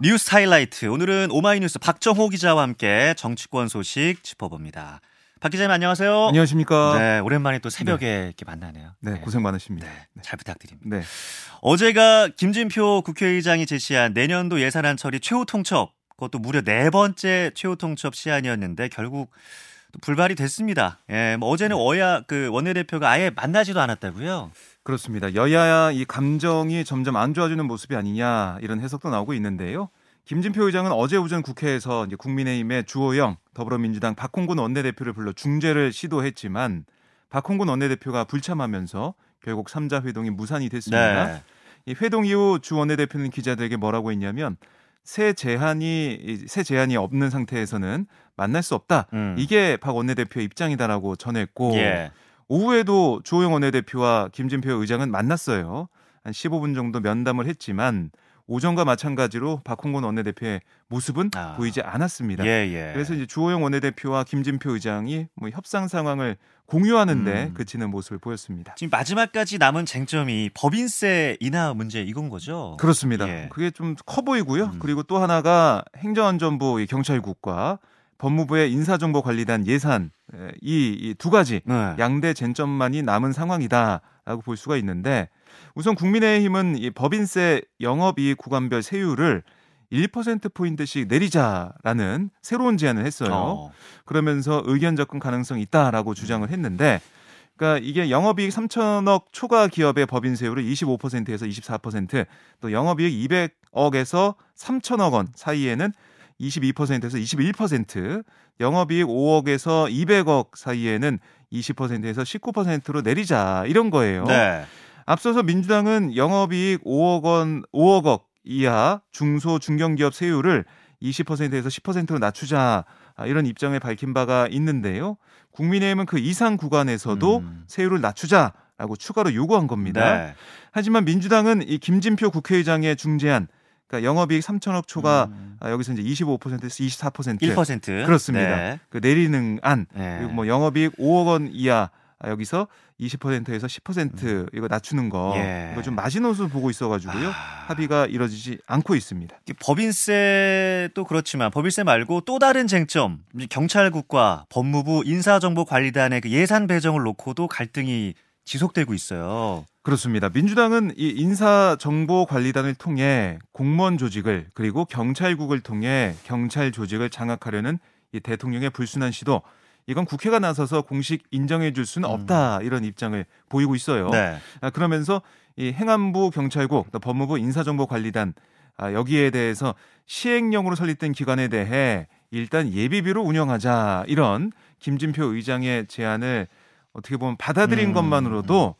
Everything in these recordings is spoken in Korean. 뉴스 하이라이트, 오늘은 오마이뉴스 박정호 기자와 함께 정치권 소식 짚어봅니다. 박 기자님 안녕하세요. 안녕하십니까. 네, 오랜만에 또 새벽에 이렇게 만나네요. 네, 고생 많으십니다. 네, 잘 부탁드립니다. 네. 어제가 김진표 국회의장이 제시한 내년도 예산안 처리 최후 통첩, 그것도 무려 네 번째 최후 통첩 시안이었는데 결국 불발이 됐습니다. 예, 뭐 어제는 여야 그 원내대표가 아예 만나지도 않았다고요? 그렇습니다. 여야 이 감정이 점점 안 좋아지는 모습이 아니냐 이런 해석도 나오고 있는데요. 김진표 의장은 어제 오전 국회에서 이제 국민의힘의 주호영 더불어민주당 박홍근 원내대표를 불러 중재를 시도했지만 박홍근 원내대표가 불참하면서 결국 3자 회동이 무산이 됐습니다. 네. 이 회동 이후 주 원내대표는 기자들에게 뭐라고 했냐면 새 제한이 없는 상태에서는 만날 수 없다. 이게 박 원내대표의 입장이다라고 전했고 오후에도 주호영 원내대표와 김진표 의장은 만났어요. 한 15분 정도 면담을 했지만 오전과 마찬가지로 박홍근 원내대표의 모습은 보이지 않았습니다. 그래서 이제 주호영 원내대표와 김진표 의장이 뭐 협상 상황을 공유하는데 그치는 모습을 보였습니다. 지금 마지막까지 남은 쟁점이 법인세 인하 문제 이건 거죠? 그렇습니다. 그게 좀 커 보이고요. 그리고 또 하나가 행정안전부 경찰국과 법무부의 인사정보관리단 예산 이 두 가지 양대 쟁점만이 남은 상황이다라고 볼 수가 있는데 우선 국민의힘은 이 법인세 영업이익 구간별 세율을 1%포인트씩 내리자라는 새로운 제안을 했어요. 그러면서 의견 접근 가능성이 있다라고 주장을 했는데 그러니까 이게 영업이익 3천억 초과 기업의 법인세율을 25%에서 24% 또 영업이익 200억에서 3천억 원 사이에는 22%에서 21%, 영업이익 5억에서 200억 사이에는 20%에서 19%로 내리자 이런 거예요. 네. 앞서서 민주당은 영업이익 5억 이하 중소 중견기업 세율을 20%에서 10%로 낮추자 이런 입장을 밝힌 바가 있는데요. 국민의힘은 그 이상 구간에서도 세율을 낮추자라고 추가로 요구한 겁니다. 네. 하지만 민주당은 이 김진표 국회의장의 중재안 그러니까 영업이익 3천억 초과 여기서 이제 25%에서 24% 1% 그렇습니다. 네. 그 내리는 안 그리고 뭐 영업이익 5억 원 이하 여기서 20%에서 10% 이거 낮추는 거 이거 좀 마지노선 보고 있어가지고요 합의가 이루어지지 않고 있습니다. 법인세도 그렇지만 법인세 말고 또 다른 쟁점 경찰국과 법무부 인사정보관리단의 그 예산 배정을 놓고도 갈등이 지속되고 있어요. 그렇습니다. 민주당은 이 인사정보관리단을 통해 공무원 조직을 그리고 경찰국을 통해 경찰 조직을 장악하려는 이 대통령의 불순한 시도 이건 국회가 나서서 공식 인정해 줄 수는 없다 이런 입장을 보이고 있어요. 그러면서 이 행안부 경찰국 또 법무부 인사정보관리단 여기에 대해서 시행령으로 설립된 기관에 대해 일단 예비비로 운영하자 이런 김진표 의장의 제안을 어떻게 보면 받아들인 것만으로도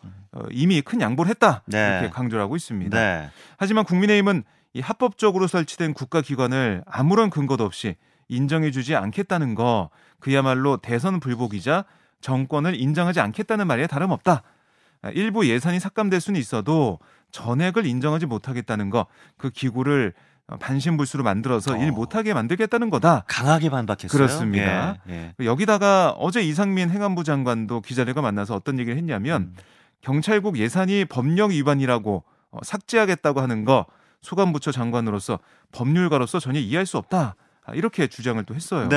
이미 큰 양보를 했다 이렇게 강조를 하고 있습니다. 하지만 국민의힘은 이 합법적으로 설치된 국가기관을 아무런 근거도 없이 인정해주지 않겠다는 거 그야말로 대선 불복이자 정권을 인정하지 않겠다는 말이야 다름없다. 일부 예산이 삭감될 수는 있어도 전액을 인정하지 못하겠다는 거 그 기구를 반신불수로 만들어서 일 못하게 만들겠다는 거다. 강하게 반박했어요. 그렇습니다. 여기다가 어제 이상민 행안부 장관도 기자들과 만나서 어떤 얘기를 했냐면 경찰국 예산이 법령 위반이라고 삭제하겠다고 하는 거 소관부처 장관으로서 법률가로서 전혀 이해할 수 없다. 이렇게 주장을 또 했어요.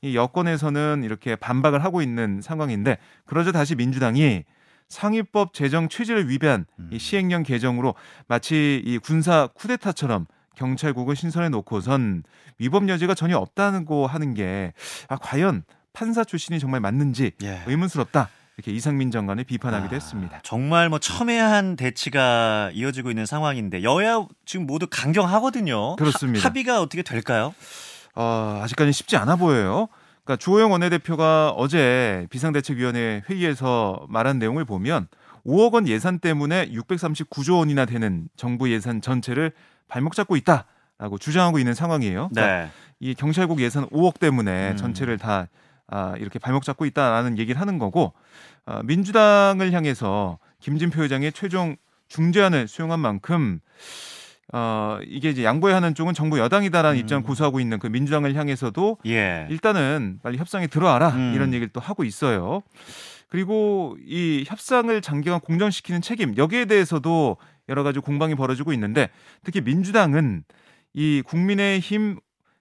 이 여권에서는 이렇게 반박을 하고 있는 상황인데 그러자 다시 민주당이 상위법 제정 취지를 위배한 이 시행령 개정으로 마치 이 군사 쿠데타처럼 경찰국을 신설해 놓고선 위법 여지가 전혀 없다고 하는 게 과연 판사 출신이 정말 맞는지 의문스럽다. 이렇게 이상민 장관을 비판하기도 했습니다. 정말 뭐 첨예한 대치가 이어지고 있는 상황인데 여야 지금 모두 강경하거든요. 그렇습니다. 합의가 어떻게 될까요? 아직까지 쉽지 않아 보여요. 그러니까 주호영 원내대표가 어제 비상대책위원회 회의에서 말한 내용을 보면 5억 원 예산 때문에 639조 원이나 되는 정부 예산 전체를 발목 잡고 있다라고 주장하고 있는 상황이에요. 그러니까 이 경찰국 예산 5억 때문에 전체를 다 이렇게 발목 잡고 있다라는 얘기를 하는 거고 민주당을 향해서 김진표 의장의 최종 중재안을 수용한 만큼 이게 이제 양보해야 하는 쪽은 정부 여당이다라는 입장을 고수하고 있는 그 민주당을 향해서도 일단은 빨리 협상에 들어와라 이런 얘기를 또 하고 있어요. 그리고 이 협상을 장기간 공전시키는 책임 여기에 대해서도 여러 가지 공방이 벌어지고 있는데 특히 민주당은 이 국민의힘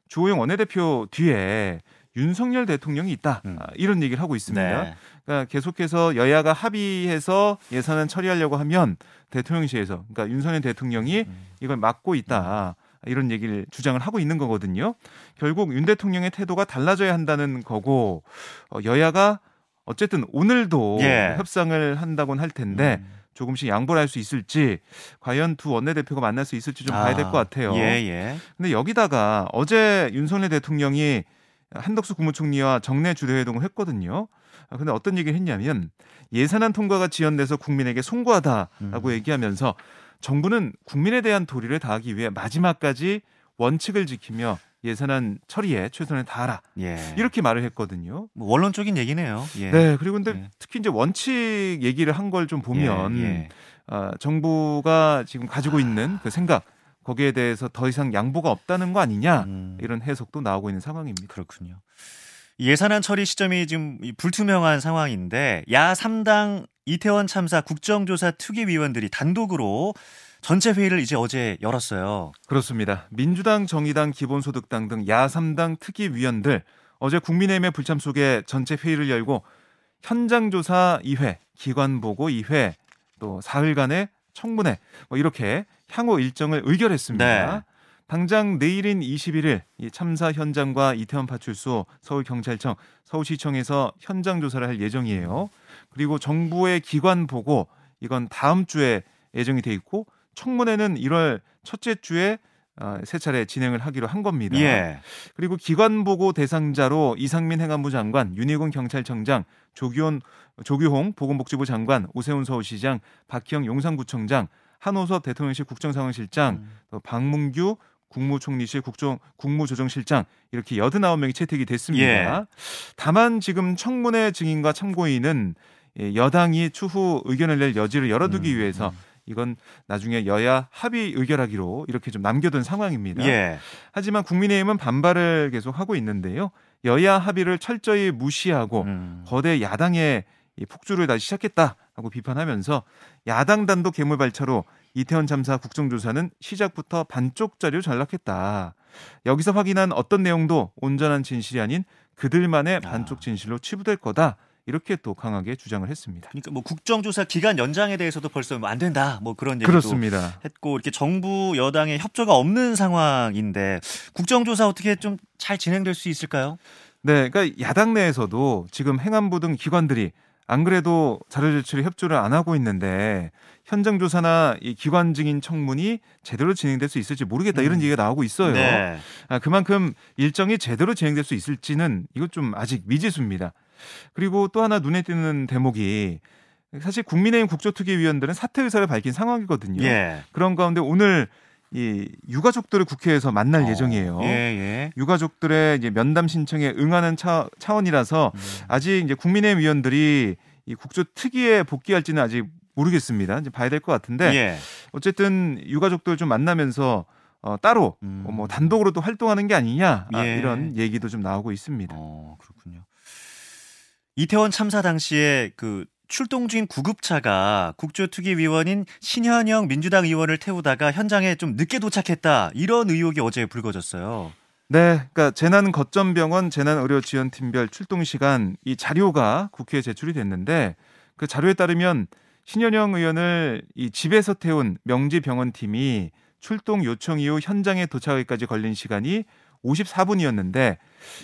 주호영 원내대표 뒤에 윤석열 대통령이 있다. 이런 얘기를 하고 있습니다. 네. 그러니까 계속해서 여야가 합의해서 예산안 처리하려고 하면 대통령실에서 그러니까 윤석열 대통령이 이걸 막고 있다. 이런 얘기를 주장을 하고 있는 거거든요. 결국 윤 대통령의 태도가 달라져야 한다는 거고 여야가 어쨌든 오늘도 예. 협상을 한다고는 할 텐데 조금씩 양보를 할 수 있을지 과연 두 원내대표가 만날 수 있을지 좀 봐야 될 것 같아요. 예. 근데 여기다가 어제 윤석열 대통령이 한덕수 국무총리와 정례 주례회동을 했거든요. 그런데 어떤 얘기를 했냐면 예산안 통과가 지연돼서 국민에게 송구하다라고 얘기하면서 정부는 국민에 대한 도리를 다하기 위해 마지막까지 원칙을 지키며 예산안 처리에 최선을 다하라. 예. 이렇게 말을 했거든요. 뭐 원론적인 얘기네요. 예. 네. 그리고 근데 예. 특히 이제 원칙 얘기를 한 걸 좀 보면 정부가 지금 가지고 있는 그 생각 거기에 대해서 더 이상 양보가 없다는 거 아니냐 이런 해석도 나오고 있는 상황입니다. 그렇군요. 예산안 처리 시점이 지금 불투명한 상황인데 야 3당 이태원 참사 국정조사 특위위원들이 단독으로 전체 회의를 이제 어제 열었어요. 그렇습니다. 민주당, 정의당, 기본소득당 등 야 3당 특위위원들 어제 국민의힘의 불참 속에 전체 회의를 열고 현장조사 2회, 기관보고 2회, 또 사흘간의 청문회 뭐 이렇게 향후 일정을 의결했습니다. 네. 당장 내일인 21일 이 참사 현장과 이태원 파출소, 서울경찰청, 서울시청에서 현장 조사를 할 예정이에요. 그리고 정부의 기관 보고 이건 다음 주에 예정이 돼 있고 청문회는 1월 첫째 주에 세 차례 진행을 하기로 한 겁니다. 예. 그리고 기관 보고 대상자로 이상민 행안부 장관, 윤희근 경찰청장, 조규홍 보건복지부 장관, 오세훈 서울시장, 박희영 용산구청장, 한오섭 대통령실 국정상황실장, 방문규 국무총리실 국무조정실장 이렇게 89명이 채택이 됐습니다. 예. 다만 지금 청문회 증인과 참고인은 여당이 추후 의견을 낼 여지를 열어두기 위해서 이건 나중에 여야 합의 의결하기로 이렇게 좀 남겨둔 상황입니다. 예. 하지만 국민의힘은 반발을 계속하고 있는데요. 여야 합의를 철저히 무시하고 거대 야당의 폭주를 다시 시작했다라고 비판하면서 야당 단독 괴물 발차로 이태원 참사 국정조사는 시작부터 반쪽짜리로 전락했다. 여기서 확인한 어떤 내용도 온전한 진실이 아닌 그들만의 반쪽 진실로 치부될 거다. 이렇게 또 강하게 주장을 했습니다. 그러니까 뭐 국정조사 기간 연장에 대해서도 벌써 안 된다. 뭐 그런 얘기도 그렇습니다. 했고 이렇게 정부 여당의 협조가 없는 상황인데 국정조사 어떻게 좀 잘 진행될 수 있을까요? 네, 그러니까 야당 내에서도 지금 행안부 등 기관들이 안 그래도 자료 제출에 협조를 안 하고 있는데 현장 조사나 이 기관 증인 청문이 제대로 진행될 수 있을지 모르겠다 이런 얘기가 나오고 있어요. 네. 그만큼 일정이 제대로 진행될 수 있을지는 이것 좀 아직 미지수입니다. 그리고 또 하나 눈에 띄는 대목이 사실 국민의힘 국조특위위원들은 사퇴 의사를 밝힌 상황이거든요. 예. 그런 가운데 오늘 이 유가족들을 국회에서 만날 예정이에요. 예. 유가족들의 이제 면담 신청에 응하는 차원이라서 아직 이제 국민의힘 위원들이 이 국조 특위에 복귀할지는 아직 모르겠습니다. 이제 봐야 될 것 같은데 예. 어쨌든 유가족들 좀 만나면서 따로 뭐 단독으로도 활동하는 게 아니냐 예. 이런 얘기도 좀 나오고 있습니다. 그렇군요. 이태원 참사 당시에 그 출동 중인 구급차가 국조특위위원인 신현영 민주당 의원을 태우다가 현장에 좀 늦게 도착했다. 이런 의혹이 어제 불거졌어요. 네, 그러니까 재난거점병원 재난의료지원팀별 출동시간 이 자료가 국회에 제출이 됐는데 그 자료에 따르면 신현영 의원을 이 집에서 태운 명지병원 팀이 출동 요청 이후 현장에 도착하기까지 걸린 시간이 54분이었는데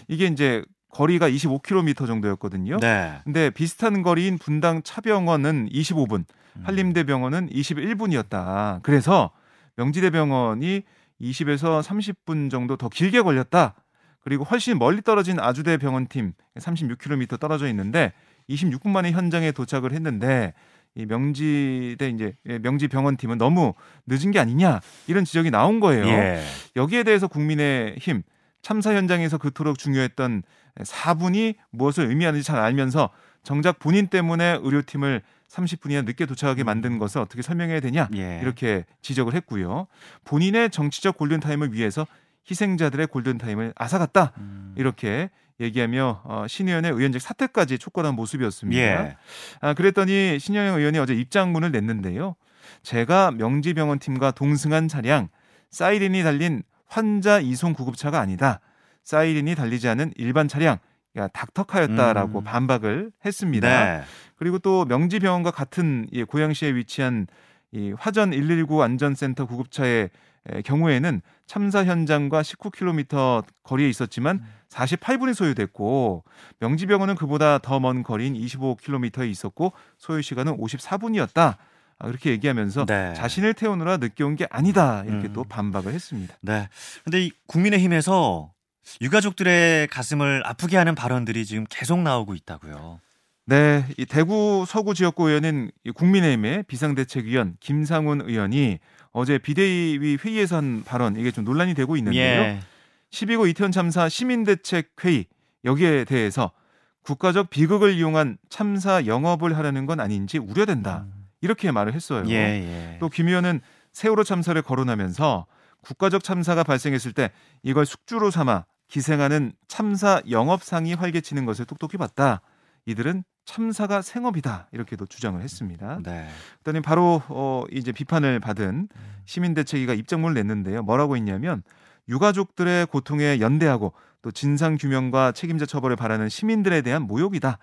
이게 이제 거리가 25km 정도였거든요. 네. 근데 비슷한 거리인 분당 차병원은 25분, 한림대병원은 21분이었다. 그래서 명지대병원이 20에서 30분 정도 더 길게 걸렸다. 그리고 훨씬 멀리 떨어진 아주대병원팀 36km 떨어져 있는데 26분 만에 현장에 도착을 했는데 이 명지병원팀은 너무 늦은 게 아니냐 이런 지적이 나온 거예요. 예. 여기에 대해서 국민의힘 참사 현장에서 그토록 중요했던 4분이 무엇을 의미하는지 잘 알면서 정작 본인 때문에 의료팀을 30분이나 늦게 도착하게 만든 것을 어떻게 설명해야 되냐 예. 이렇게 지적을 했고요. 본인의 정치적 골든타임을 위해서 희생자들의 골든타임을 앗아갔다 이렇게 얘기하며 신의원의 의원직 사퇴까지 촉구한 모습이었습니다. 예. 그랬더니 신현영 의원이 어제 입장문을 냈는데요. 제가 명지병원팀과 동승한 차량 사이렌이 달린 환자 이송 구급차가 아니다. 사이렌이 달리지 않은 일반 차량, 닥터카였다라고 반박을 했습니다. 네. 그리고 또 명지병원과 같은 고양시에 위치한 이 화전 119 안전센터 구급차의 경우에는 참사 현장과 19km 거리에 있었지만 48분이 소요됐고, 명지병원은 그보다 더 먼 거리인 25km에 있었고 소요시간은 54분이었다. 그렇게 얘기하면서 네. 자신을 태우느라 늦게 온 게 아니다. 이렇게 또 반박을 했습니다. 네. 근데 국민의힘에서 유가족들의 가슴을 아프게 하는 발언들이 지금 계속 나오고 있다고요. 네, 이 대구 서구 지역구 의원인 국민의힘의 비상대책위원 김상훈 의원이 어제 비대위 회의에서 한 발언, 이게 좀 논란이 되고 있는데요. 예. 12.9 이태원 참사 시민대책회의, 여기에 대해서 국가적 비극을 이용한 참사 영업을 하려는 건 아닌지 우려된다. 이렇게 말을 했어요. 예, 예. 또 김 의원은 세월호 참사를 거론하면서 국가적 참사가 발생했을 때 이걸 숙주로 삼아 기생하는 참사 영업상이 활개치는 것을 똑똑히 봤다. 이들은 참사가 생업이다. 이렇게도 주장을 했습니다. 네. 그다음에 바로 이제 비판을 받은 시민대책위가 입장문을 냈는데요. 뭐라고 했냐면, 유가족들의 고통에 연대하고 또 진상규명과 책임자 처벌을 바라는 시민들에 대한 모욕이다.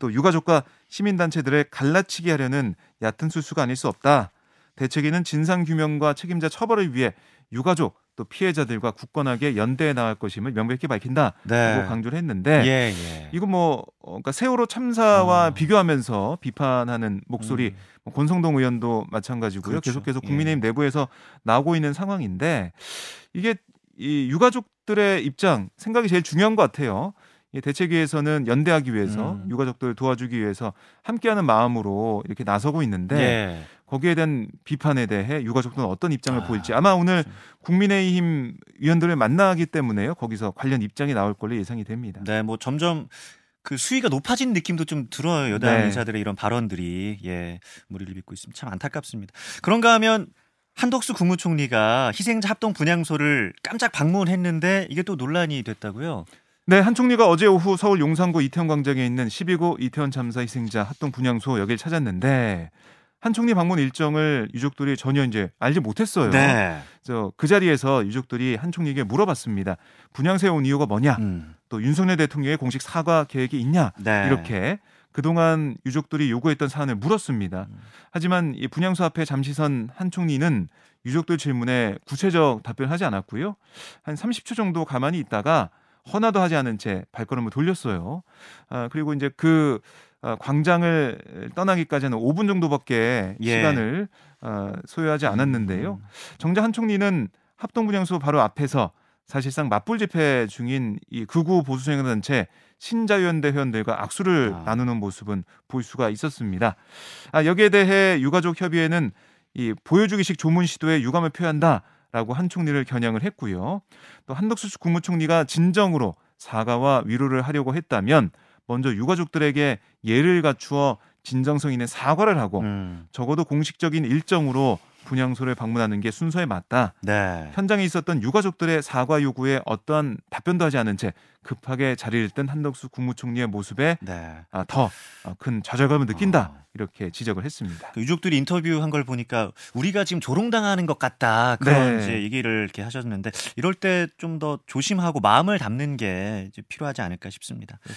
또 유가족과 시민단체들을 갈라치기 하려는 얕은 술수가 아닐 수 없다. 대책위는 진상규명과 책임자 처벌을 위해 유가족 또 피해자들과 굳건하게 연대해 나갈 것임을 명백히 밝힌다고 네. 강조를 했는데 예, 예. 이거 그러니까 세월호 참사와 비교하면서 비판하는 목소리 권성동 의원도 마찬가지고요. 그렇죠. 계속해서 국민의힘 예. 내부에서 나오고 있는 상황인데, 이게 이 유가족들의 입장, 생각이 제일 중요한 것 같아요. 대책위에서는 연대하기 위해서 유가족들을 도와주기 위해서 함께하는 마음으로 이렇게 나서고 있는데 예. 거기에 대한 비판에 대해 유가족들은 어떤 입장을 보일지, 아마 오늘 국민의힘 의원들을 만나기 때문에요. 거기서 관련 입장이 나올 걸로 예상이 됩니다. 네, 뭐 점점 그 수위가 높아진 느낌도 좀 들어요. 여당 인사들의 네. 이런 발언들이 예, 머리를 빗고 있으면 참 안타깝습니다. 그런가 하면 한덕수 국무총리가 희생자 합동 분향소를 깜짝 방문했는데 이게 또 논란이 됐다고요? 네, 한 총리가 어제 오후 서울 용산구 이태원 광장에 있는 12.9 이태원 참사 희생자 합동 분향소 여길 찾았는데 한 총리 방문 일정을 유족들이 전혀 이제 알지 못했어요. 네. 그 자리에서 유족들이 한 총리에게 물어봤습니다. 분향소에 온 이유가 뭐냐? 또 윤석열 대통령의 공식 사과 계획이 있냐? 네. 이렇게 그동안 유족들이 요구했던 사안을 물었습니다. 하지만 이 분향소 앞에 잠시 선 한 총리는 유족들 질문에 구체적 답변을 하지 않았고요. 한 30초 정도 가만히 있다가 허나도 하지 않은 채 발걸음을 돌렸어요. 그리고 이제 그 광장을 떠나기까지는 5분 정도밖에 예. 시간을 소요하지 않았는데요. 정작 한 총리는 합동분향소 바로 앞에서 사실상 맞불 집회 중인 이 극우 보수정당단체 신자유연대 회원들과 악수를 나누는 모습은 볼 수가 있었습니다. 여기에 대해 유가족협의회는 이 보여주기식 조문 시도에 유감을 표한다. 라고 한 총리를 겨냥을 했고요. 또 한덕수 국무총리가 진정으로 사과와 위로를 하려고 했다면 먼저 유가족들에게 예를 갖추어 진정성 있는 사과를 하고 적어도 공식적인 일정으로 분향소를 방문하는 게 순서에 맞다. 네. 현장에 있었던 유가족들의 사과 요구에 어떠한 답변도 하지 않은 채 급하게 자리를 뜬 한덕수 국무총리의 모습에 네. 더 큰 좌절감을 느낀다. 이렇게 지적을 했습니다. 유족들이 인터뷰한 걸 보니까 우리가 지금 조롱당하는 것 같다. 그런 네. 이제 얘기를 이렇게 하셨는데 이럴 때 좀 더 조심하고 마음을 담는 게 이제 필요하지 않을까 싶습니다. 네.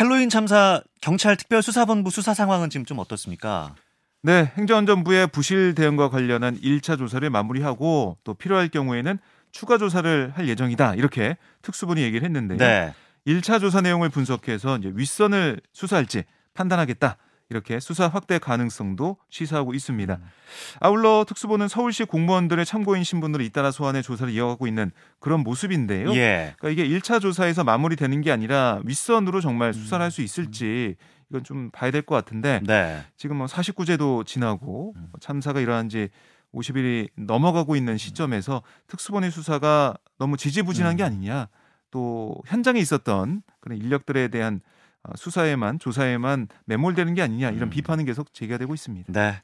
헬로윈 참사 경찰 특별수사본부 수사 상황은 지금 좀 어떻습니까? 네, 행정안전부의 부실 대응과 관련한 1차 조사를 마무리하고 또 필요할 경우에는 추가 조사를 할 예정이다. 이렇게 특수본이 얘기를 했는데요. 네. 1차 조사 내용을 분석해서 이제 윗선을 수사할지 판단하겠다. 이렇게 수사 확대 가능성도 시사하고 있습니다. 아울러 특수본은 서울시 공무원들의 참고인 신분으로 잇따라 소환해 조사를 이어가고 있는 그런 모습인데요. 예. 그러니까 이게 1차 조사에서 마무리되는 게 아니라 윗선으로 정말 수사를 할 수 있을지 이건 좀 봐야 될 것 같은데 네. 지금 49제도 지나고 참사가 일어난 지 50일이 넘어가고 있는 시점에서 특수본의 수사가 너무 지지부진한 게 아니냐, 또 현장에 있었던 그런 인력들에 대한 조사에만 매몰되는 게 아니냐, 이런 비판은 계속 제기가 되고 있습니다. 네.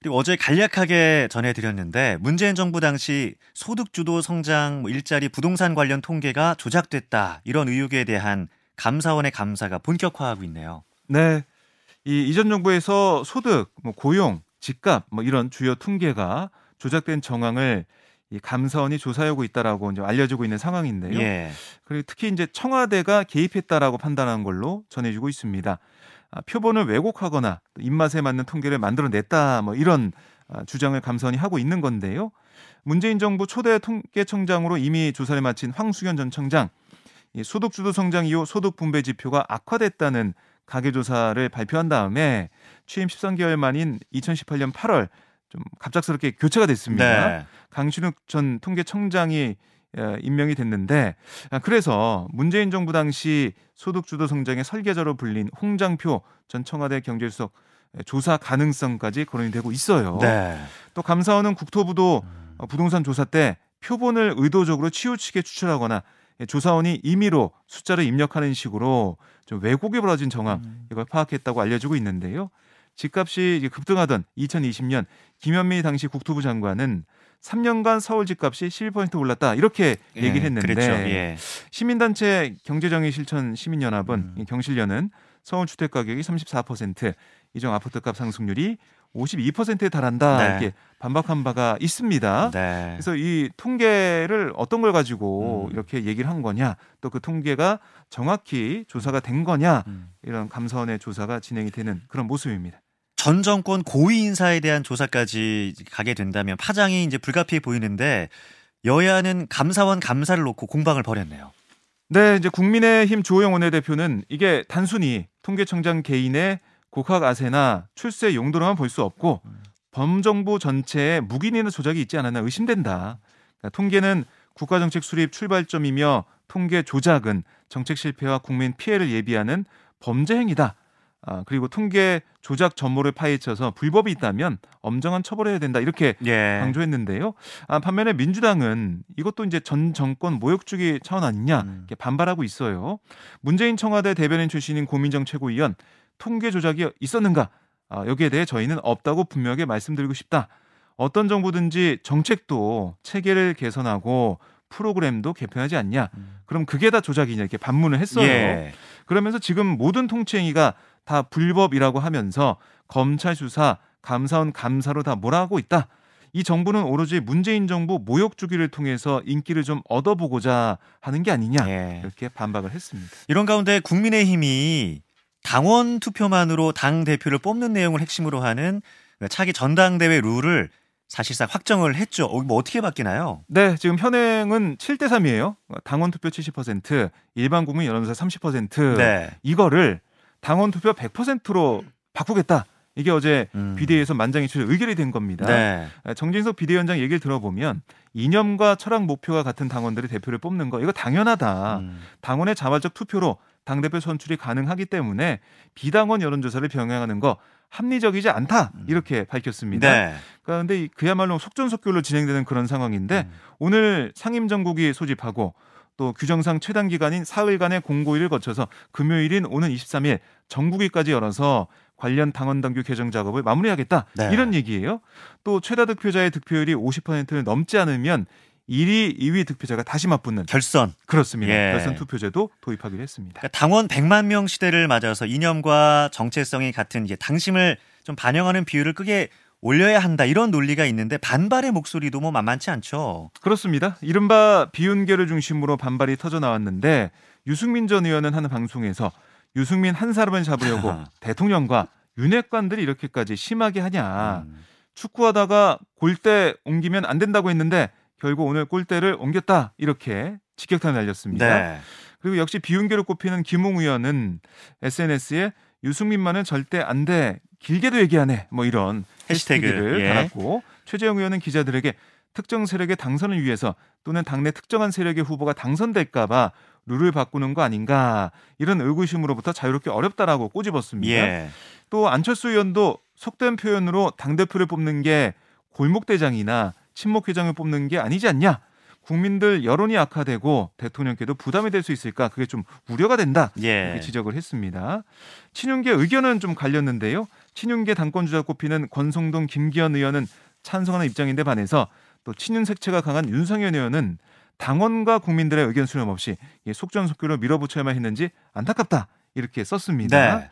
그리고 어제 간략하게 전해드렸는데 문재인 정부 당시 소득주도 성장, 일자리, 부동산 관련 통계가 조작됐다, 이런 의혹에 대한 감사원의 감사가 본격화하고 있네요. 네. 이전 정부에서 소득, 고용, 집값 이런 주요 통계가 조작된 정황을 이 감사원이 조사하고 있다라고 이제 알려지고 있는 상황인데요. 예. 그리고 특히 이제 청와대가 개입했다라고 판단한 걸로 전해지고 있습니다. 아, 표본을 왜곡하거나 입맛에 맞는 통계를 만들어냈다 뭐 이런 주장을 감사원이 하고 있는 건데요. 문재인 정부 초대 통계청장으로 이미 조사를 마친 황수현 전 청장, 이 소득주도 성장 이후 소득 분배 지표가 악화됐다는 가계조사를 발표한 다음에 취임 13개월 만인 2018년 8월 좀 갑작스럽게 교체가 됐습니다. 네. 강춘욱 전 통계청장이 임명이 됐는데, 그래서 문재인 정부 당시 소득주도 성장의 설계자로 불린 홍장표 전 청와대 경제수석 조사 가능성까지 거론이 되고 있어요. 네. 또 감사원은 국토부도 부동산 조사 때 표본을 의도적으로 치우치게 추출하거나 조사원이 임의로 숫자를 입력하는 식으로 좀 왜곡이 벌어진 정황, 이걸 파악했다고 알려지고 있는데요. 집값이 급등하던 2020년 김현미 당시 국토부 장관은 3년간 서울 집값이 11% 올랐다 이렇게 얘기를 했는데, 그렇죠. 예. 시민단체 경제정의실천 시민연합은 경실련은 서울 주택가격이 34%, 이정 아파트값 상승률이 52%에 달한다, 네. 이렇게 반박한 바가 있습니다. 네. 그래서 이 통계를 어떤 걸 가지고 이렇게 얘기를 한 거냐, 또 그 통계가 정확히 조사가 된 거냐, 이런 감사원의 조사가 진행이 되는 그런 모습입니다. 전 정권 고위 인사에 대한 조사까지 가게 된다면 파장이 이제 불가피해 보이는데, 여야는 감사원 감사를 놓고 공방을 벌였네요. 네, 이제 국민의힘 주호영 원내대표는 이게 단순히 통계청장 개인의 고각 아세나 출세 용도로만 볼 수 없고 범정부 전체에 묵인이나 조작이 있지 않았나 의심된다. 그러니까 통계는 국가정책 수립 출발점이며 통계 조작은 정책 실패와 국민 피해를 예비하는 범죄 행위다. 아, 그리고 통계 조작 전모를 파헤쳐서 불법이 있다면 엄정한 처벌해야 된다. 이렇게 예. 강조했는데요. 아, 반면에 민주당은 이것도 이제 전 정권 모욕주기 차원 아니냐 이렇게 반발하고 있어요. 문재인 청와대 대변인 출신인 고민정 최고위원, 통계 조작이 있었는가? 아, 여기에 대해 저희는 없다고 분명하게 말씀드리고 싶다. 어떤 정부든지 정책도 체계를 개선하고 프로그램도 개편하지 않냐. 그럼 그게 다 조작이냐 이렇게 반문을 했어요. 예. 그러면서 지금 모든 통치행위가 다 불법이라고 하면서 검찰 수사, 감사원 감사로 다 몰아가고 있다. 이 정부는 오로지 문재인 정부 모욕 주기를 통해서 인기를 좀 얻어보고자 하는 게 아니냐. 예. 이렇게 반박을 했습니다. 이런 가운데 국민의힘이 당원 투표만으로 당 대표를 뽑는 내용을 핵심으로 하는 차기 전당대회 룰을 사실상 확정을 했죠. 뭐 어떻게 바뀌나요? 네, 지금 현행은 7대3이에요. 당원 투표 70%, 일반 국민 여론조사 30%. 네. 이거를 당원 투표 100%로 바꾸겠다. 이게 어제 비대위에서 만장일치로 의결이 된 겁니다. 네. 정진석 비대위원장 얘기를 들어보면 이념과 철학 목표가 같은 당원들이 대표를 뽑는 거, 이거 당연하다. 당원의 자발적 투표로 당대표 선출이 가능하기 때문에 비당원 여론조사를 병행하는 거 합리적이지 않다 이렇게 밝혔습니다. 네. 그런데 그야말로 속전속결로 진행되는 그런 상황인데, 오늘 상임정국이 소집하고 또 규정상 최단기간인 4일간의 공고일을 거쳐서 금요일인 오는 23일 정국위까지 열어서 관련 당원당규 개정 작업을 마무리하겠다. 네. 이런 얘기예요. 또 최다 득표자의 득표율이 50%를 넘지 않으면 1위, 2위 득표자가 다시 맞붙는 결선. 그렇습니다. 예. 결선 투표제도 도입하기로 했습니다. 그러니까 당원 100만 명 시대를 맞아서 이념과 정체성이 같은 이제 당심을 좀 반영하는 비율을 크게 올려야 한다, 이런 논리가 있는데 반발의 목소리도 뭐 만만치 않죠. 그렇습니다. 이른바 비윤계를 중심으로 반발이 터져 나왔는데, 유승민 전 의원은 한 방송에서 유승민 한 사람을 잡으려고 대통령과 윤핵관들이 이렇게까지 심하게 하냐. 축구하다가 골대 옮기면 안 된다고 했는데 결국 오늘 골대를 옮겼다, 이렇게 직격탄을 날렸습니다. 네. 그리고 역시 비윤계로 꼽히는 김웅 의원은 SNS에 유승민만은 절대 안 돼, 길게도 얘기하네, 뭐 이런 해시태그를 예. 달았고, 최재형 의원은 기자들에게 특정 세력의 당선을 위해서 또는 당내 특정한 세력의 후보가 당선될까 봐 룰을 바꾸는 거 아닌가, 이런 의구심으로부터 자유롭기 어렵다라고 꼬집었습니다. 예. 또 안철수 의원도 속된 표현으로 당대표를 뽑는 게 골목대장이나 친목회장을 뽑는 게 아니지 않냐. 국민들 여론이 악화되고 대통령께도 부담이 될 수 있을까. 그게 좀 우려가 된다. 예. 이렇게 지적을 했습니다. 친윤계 의견은 좀 갈렸는데요. 친윤계 당권주자 꼽히는 권성동, 김기현 의원은 찬성하는 입장인데 반해서 또 친윤 색채가 강한 윤상현 의원은 당원과 국민들의 의견 수렴 없이 속전속결로 밀어붙여야만 했는지 안타깝다. 이렇게 썼습니다. 네.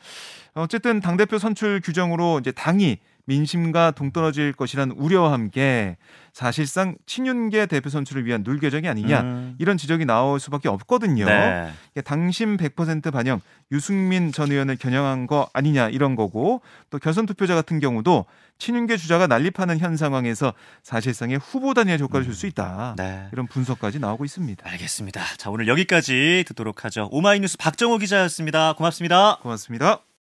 어쨌든 당대표 선출 규정으로 이제 당이 민심과 동떨어질 것이란 우려와 함께 사실상 친윤계 대표 선출을 위한 룰 개정이 아니냐 이런 지적이 나올 수밖에 없거든요. 네. 당심 100% 반영 유승민 전 의원을 겨냥한 거 아니냐 이런 거고 또 결선 투표자 같은 경우도 친윤계 주자가 난립하는 현 상황에서 사실상의 후보 단위의 효과를 줄 수 있다. 네. 이런 분석까지 나오고 있습니다. 알겠습니다. 자 오늘 여기까지 듣도록 하죠. 오마이뉴스 박정호 기자였습니다. 고맙습니다. 고맙습니다.